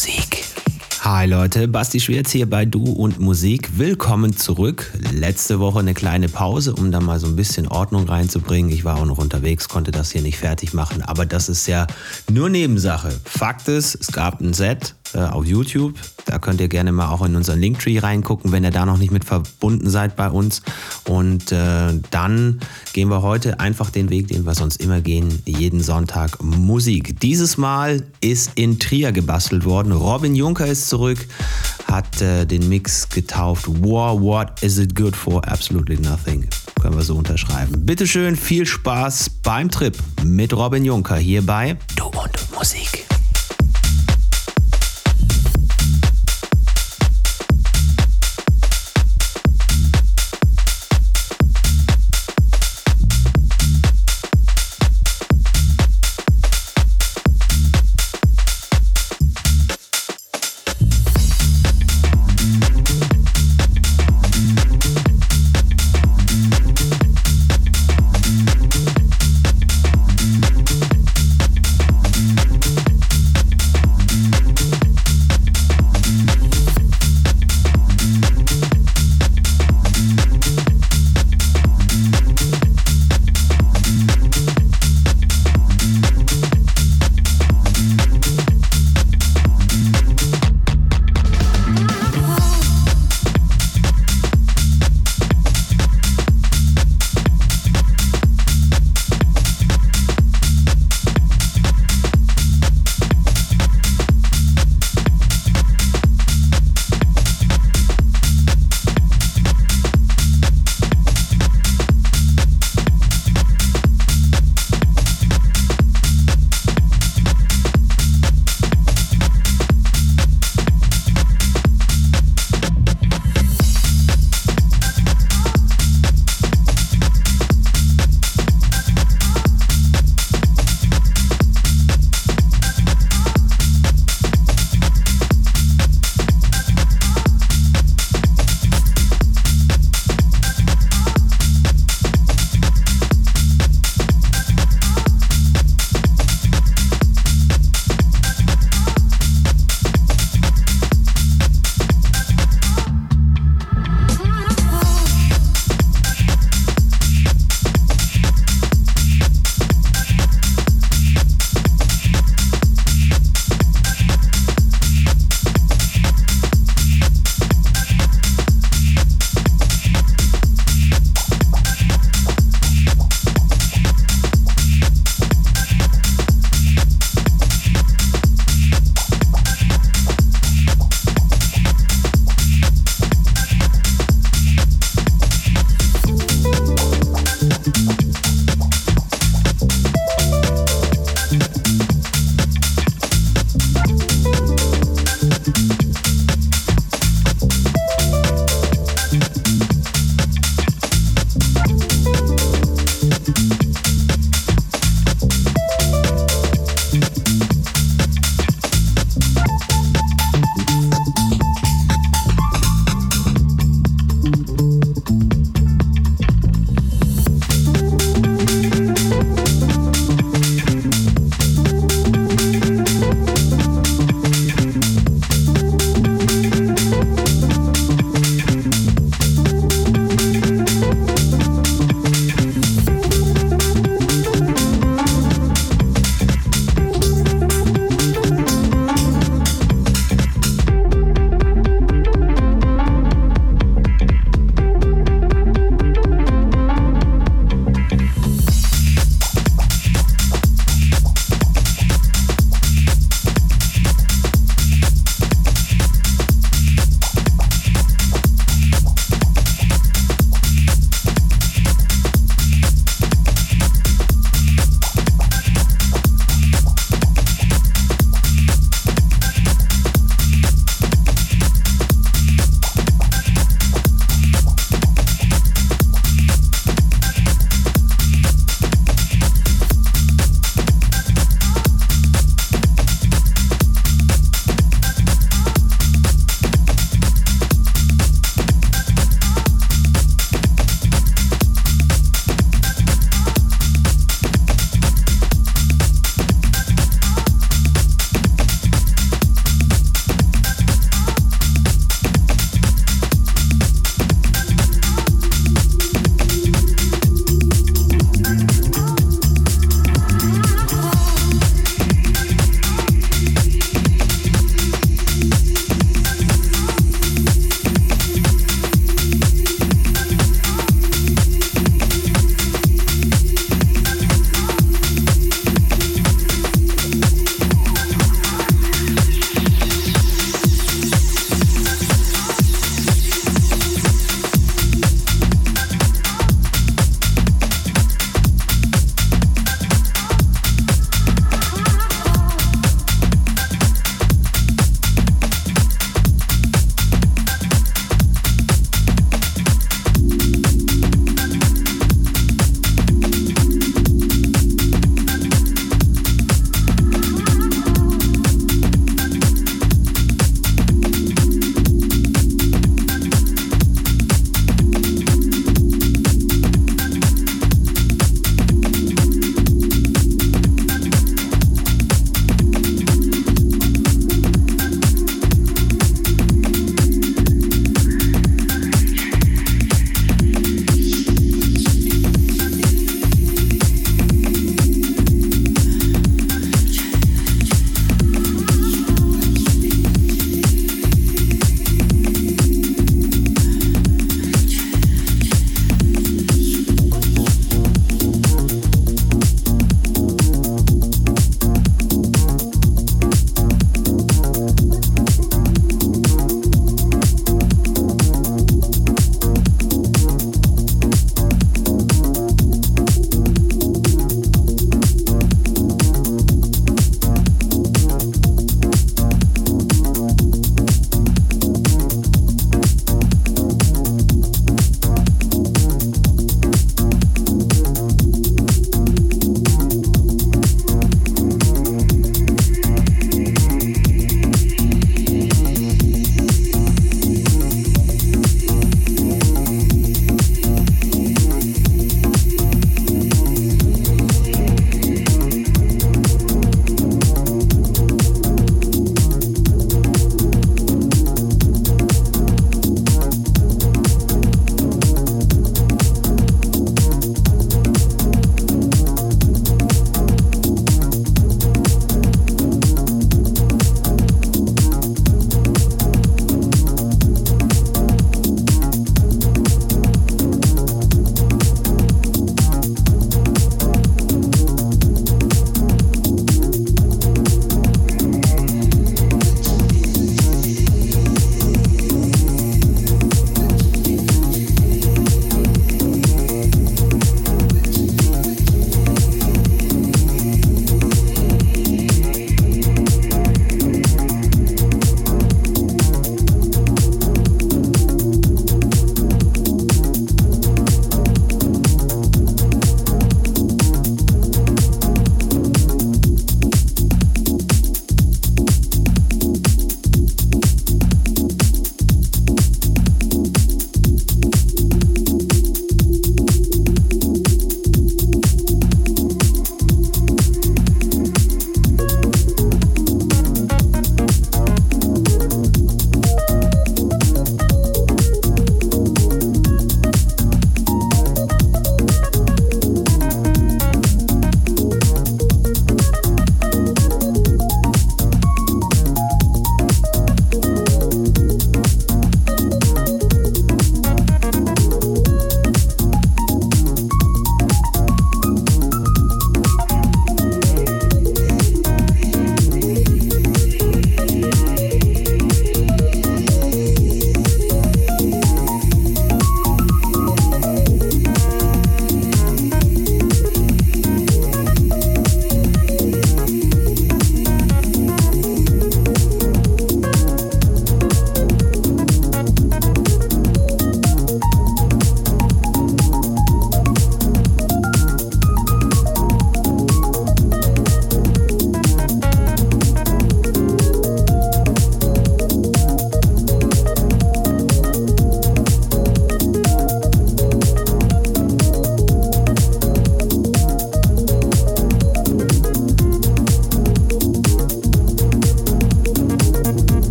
Musik. Hi Leute, Basti Schwertz hier bei Du und Musik. Willkommen zurück. Letzte Woche eine kleine Pause, um da mal so ein bisschen Ordnung reinzubringen. Ich war auch noch unterwegs, konnte das hier nicht fertig machen, aber das ist ja nur Nebensache. Fakt ist, es gab ein Set auf YouTube. Da könnt ihr gerne mal auch in unseren Linktree reingucken, wenn ihr da noch nicht mit verbunden seid bei uns. Und dann gehen wir heute einfach den Weg, den wir sonst immer gehen, jeden Sonntag Musik. Dieses Mal ist in Trier gebastelt worden. Robin Junker ist zurück, hat den Mix getauft. War, what is it good for? Absolutely nothing. Können wir so unterschreiben. Bitteschön, viel Spaß beim Trip mit Robin Junker hier bei Du und Musik.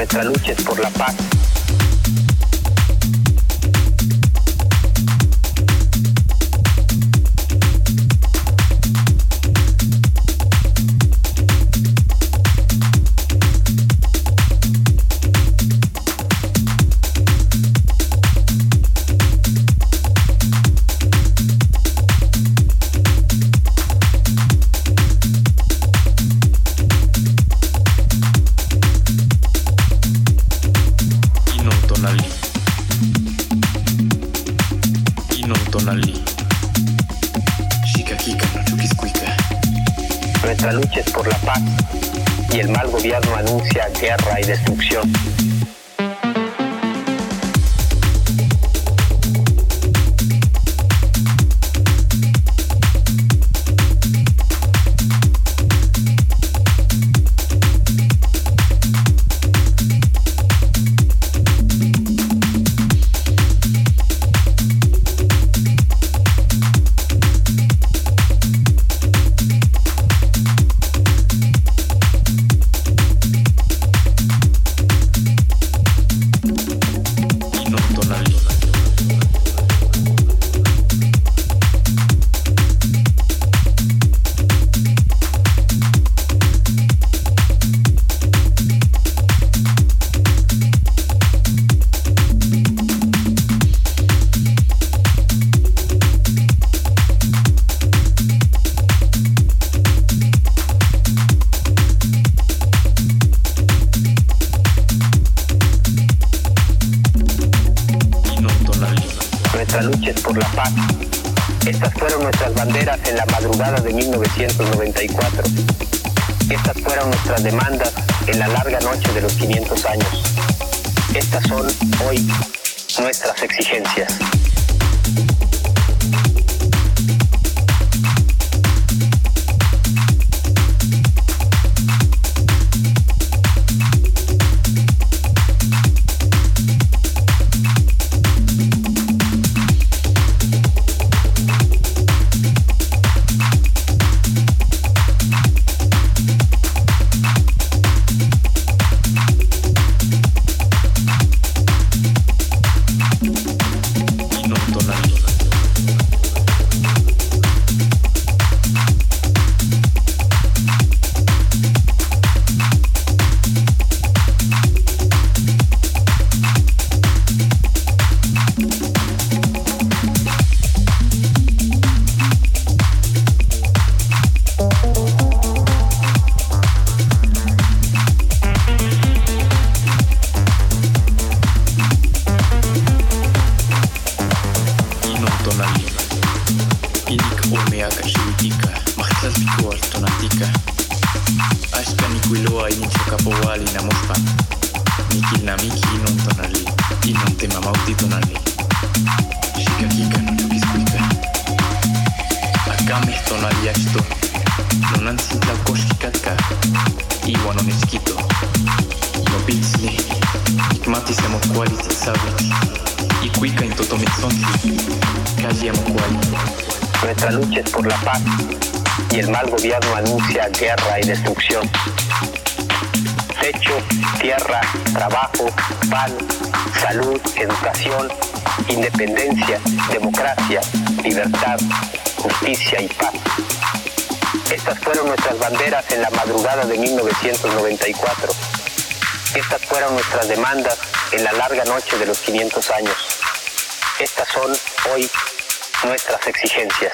nuestra lucha es por la paz. Nuestra lucha es por la paz y el mal gobierno anuncia guerra y destrucción. Nuestra lucha es por la paz. Estas fueron nuestras banderas en la madrugada de 1994. Estas fueron nuestras demandas en la larga noche de los 500 años. Estas son hoy nuestras exigencias. Nuestra lucha es por la paz y el mal gobierno anuncia guerra y destrucción. Techo, tierra, trabajo, pan, salud, educación, independencia, democracia, libertad, justicia y paz. Estas fueron nuestras banderas en la madrugada de 1994. Estas fueron nuestras demandas en la larga noche de los 500 años. Estas son hoy nuestras exigencias.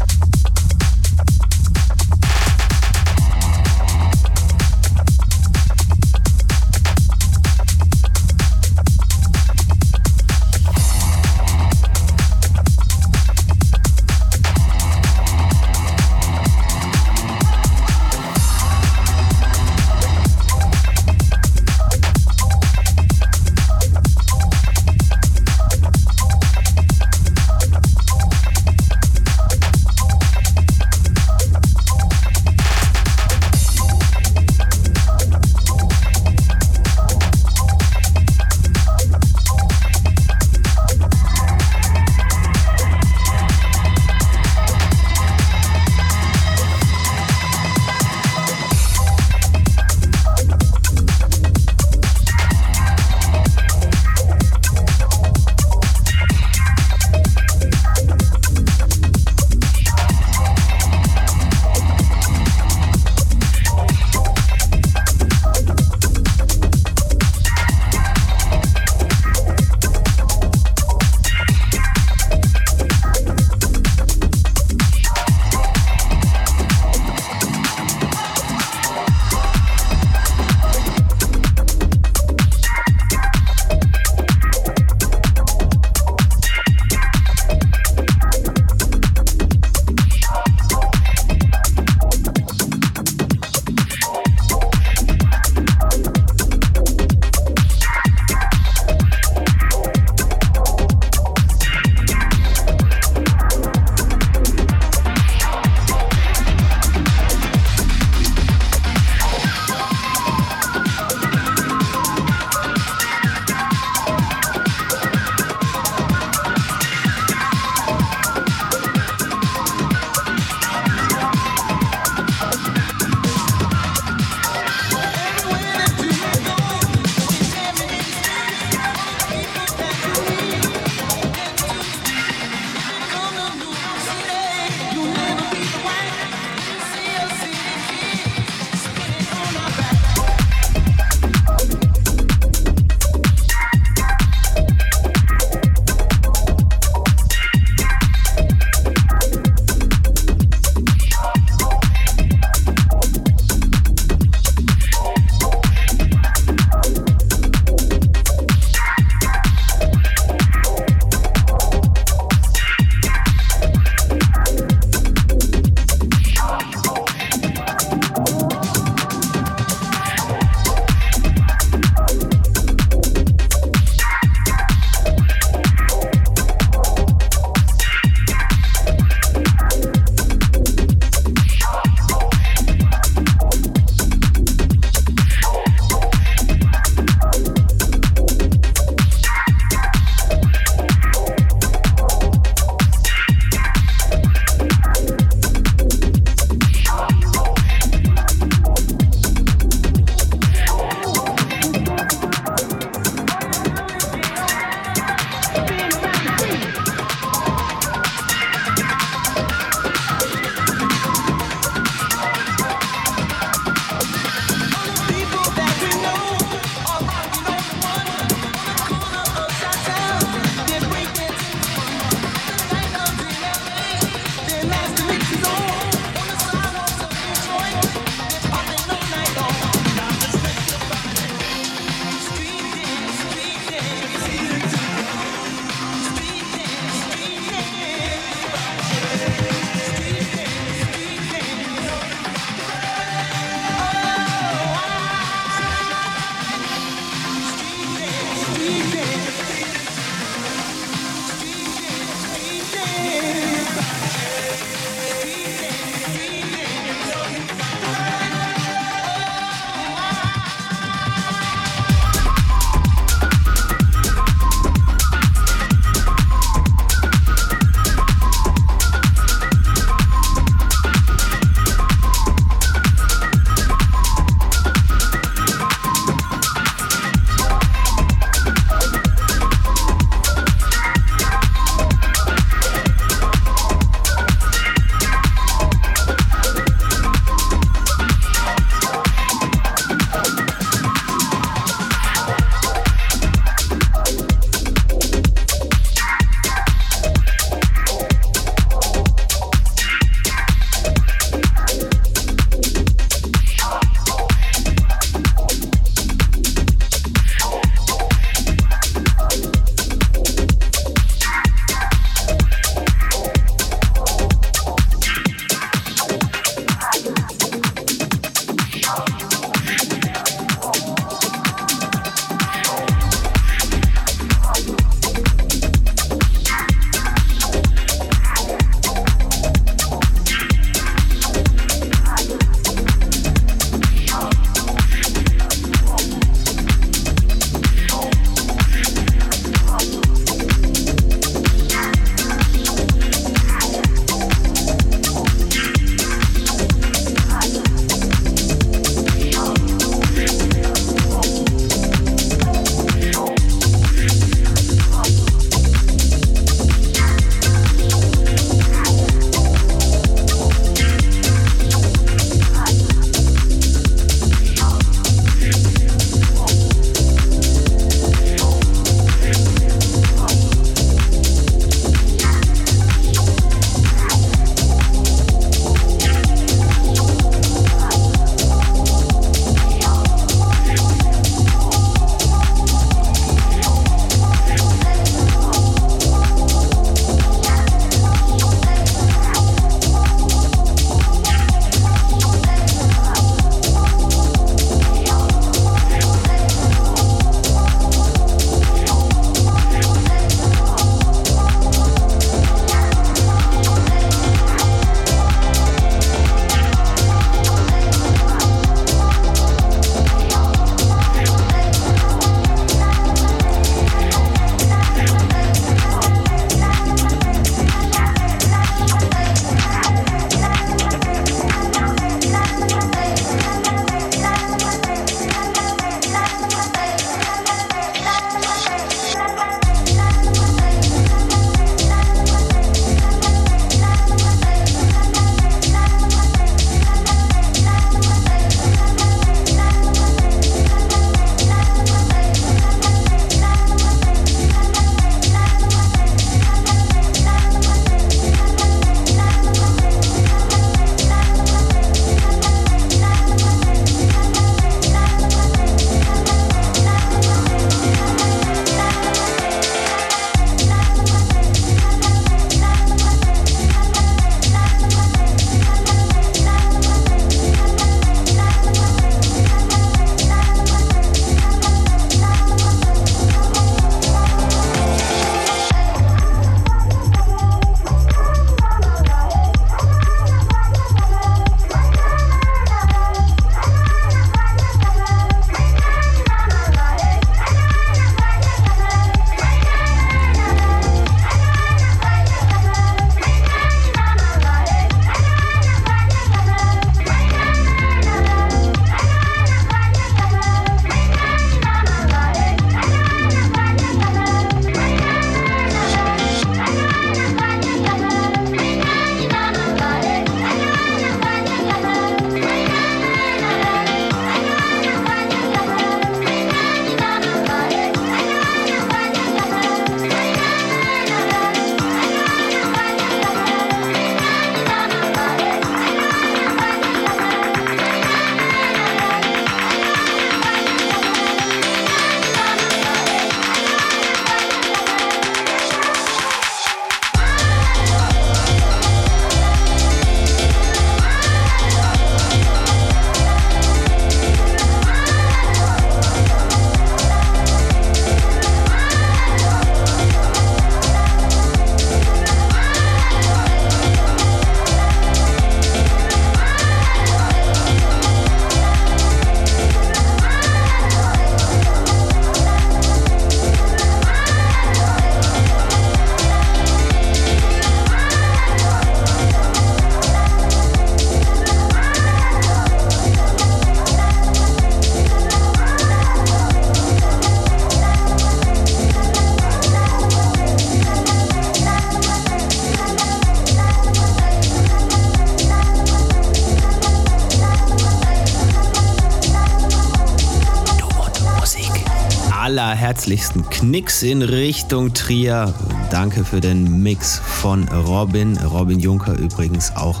herzlichsten Knicks in Richtung Trier. Danke für den Mix von Robin. Robin Junker übrigens auch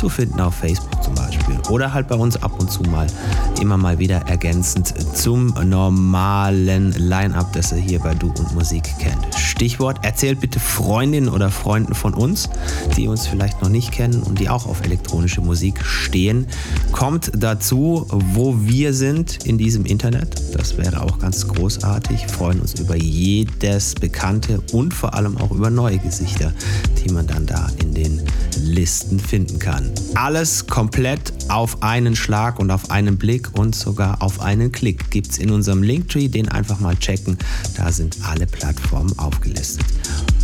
zu finden auf Facebook zum Beispiel. Oder halt bei uns ab und zu mal, immer mal wieder ergänzend zum normalen Line-Up, das ihr hier bei Du und Musik kennt. Stichwort, erzählt bitte Freundinnen oder Freunden von uns, die uns vielleicht noch nicht kennen und die auch auf elektronische Musik stehen. Kommt dazu, wo wir sind in diesem Internet. Das wäre auch ganz großartig. Wir freuen uns über jedes Bekannte und vor allem auch über neue Gesichter, die man dann da in den Listen finden kann. Alles komplett auf einen Schlag und auf einen Blick und sogar auf einen Klick gibt's in unserem Linktree, den einfach mal checken. Da sind alle Plattformen aufgelistet.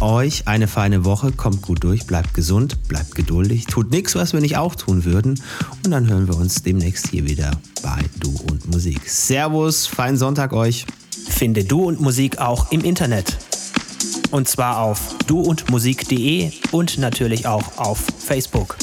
Euch eine feine Woche, kommt gut durch, bleibt gesund, bleibt geduldig, tut nichts, was wir nicht auch tun würden, und dann hören wir uns demnächst hier wieder bei Du und Musik. Servus, feinen Sonntag euch. Finde Du und Musik auch im Internet. Und zwar auf du-und-musik.de und natürlich auch auf Facebook.